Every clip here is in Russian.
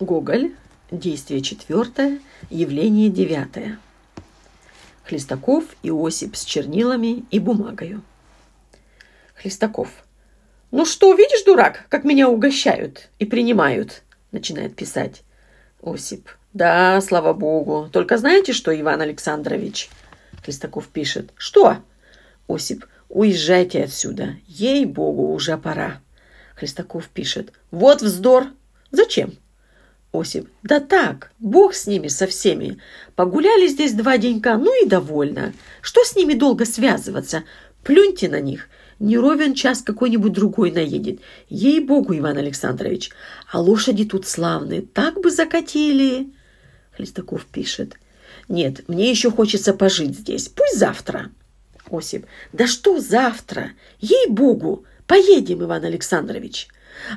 Гоголь. Действие 4. Явление 9. Хлестаков и Осип с чернилами и бумагою. Хлестаков. «Ну что, видишь, дурак, как меня угощают и принимают?» Начинает писать. Осип. «Да, слава богу. Только знаете что, Иван Александрович?» Хлестаков пишет. «Что?» Осип. «Уезжайте отсюда. Ей-богу, уже пора». Хлестаков пишет. «Вот вздор. Зачем?» Осип. «Да так, бог с ними, со всеми. Погуляли здесь 2 денька, ну и довольно. Что с ними долго связываться? Плюньте на них. Не ровен час какой-нибудь другой наедет. Ей-богу, Иван Александрович. А лошади тут славные. Так бы закатили». Хлестаков пишет. «Нет, мне еще хочется пожить здесь. Пусть завтра». Осип. «Да что завтра? Ей-богу, поедем, Иван Александрович.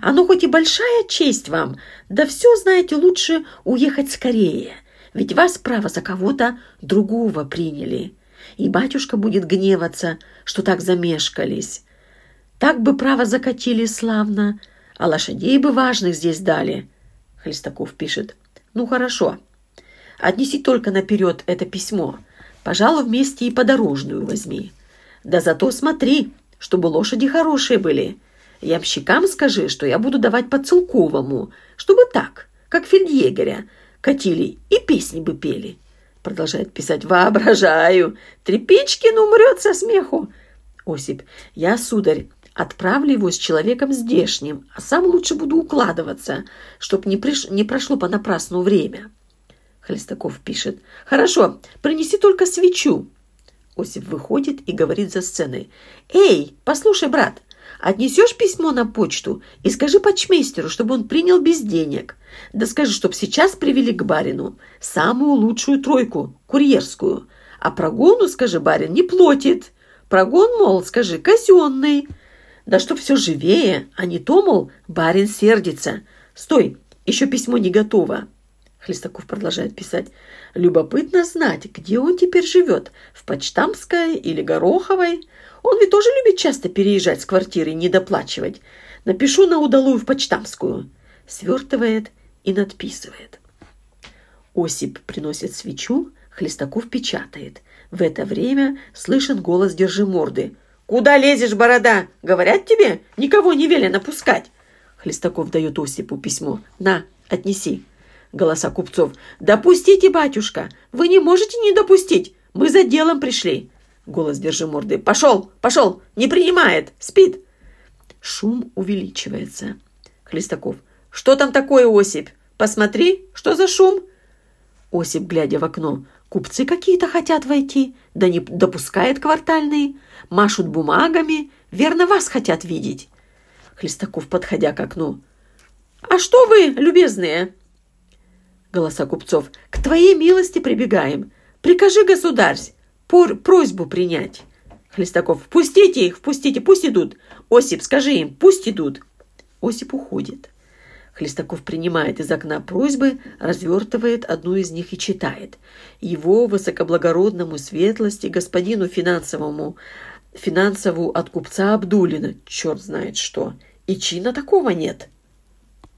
Оно хоть и большая честь вам, да все, знаете, лучше уехать скорее, ведь вас, право, за кого-то другого приняли, и батюшка будет гневаться, что так замешкались. Так бы, право, закатили славно, а лошадей бы важных здесь дали». Хлестаков пишет. «Ну хорошо, отнеси только наперед это письмо, пожалуй, вместе и подорожную возьми. Да зато смотри, чтобы лошади хорошие были. Ямщикам скажи, что я буду давать по Целковому, чтобы так, как фельдъегеря, катили и песни бы пели». Продолжает писать. «Воображаю, Тряпичкин умрет со смеху». Осип. «Я, сударь, отправлю его с человеком здешним, а сам лучше буду укладываться, чтоб не прошло понапрасну время». Хлестаков пишет. «Хорошо, принеси только свечу». Осип выходит и говорит за сценой. «Эй, послушай, брат, отнесешь письмо на почту и скажи почмейстеру, чтобы он принял без денег. Да скажи, чтоб сейчас привели к барину самую лучшую тройку, курьерскую. А прогону, скажи, барин не платит. Прогон, мол, скажи, казенный. Да чтоб все живее, а не то, мол, барин сердится. Стой, еще письмо не готово». Хлестаков продолжает писать. «Любопытно знать, где он теперь живет, в Почтамской или Гороховой. Он ведь тоже любит часто переезжать с квартиры и недоплачивать. Напишу на удалую в Почтамскую». Свертывает и надписывает. Осип приносит свечу, Хлестаков печатает. В это время слышен голос Держиморды. «Куда лезешь, борода? Говорят тебе, никого не велено пускать». Хлестаков дает Осипу письмо. «На, отнеси». Голоса купцов. «Допустите, батюшка! Вы не можете не допустить! Мы за делом пришли!» Голос Держиморды. «Пошел! Пошел! Не принимает! Спит!» Шум увеличивается. Хлестаков. «Что там такое, Осип? Посмотри, что за шум!» Осип, глядя в окно. «Купцы какие-то хотят войти, да не допускает квартальные. Машут бумагами. Верно, вас хотят видеть». Хлестаков, подходя к окну. «А что вы, любезные?» Голоса купцов. «К твоей милости прибегаем. Прикажи, государь, просьбу принять». Хлестаков. «Впустите их, впустите, пусть идут. Осип, скажи им, пусть идут». Осип уходит. Хлестаков принимает из окна просьбы, развертывает одну из них и читает. «Его высокоблагородному светлости, господину финансову от купца Абдулина, черт знает что, и чина такого нет».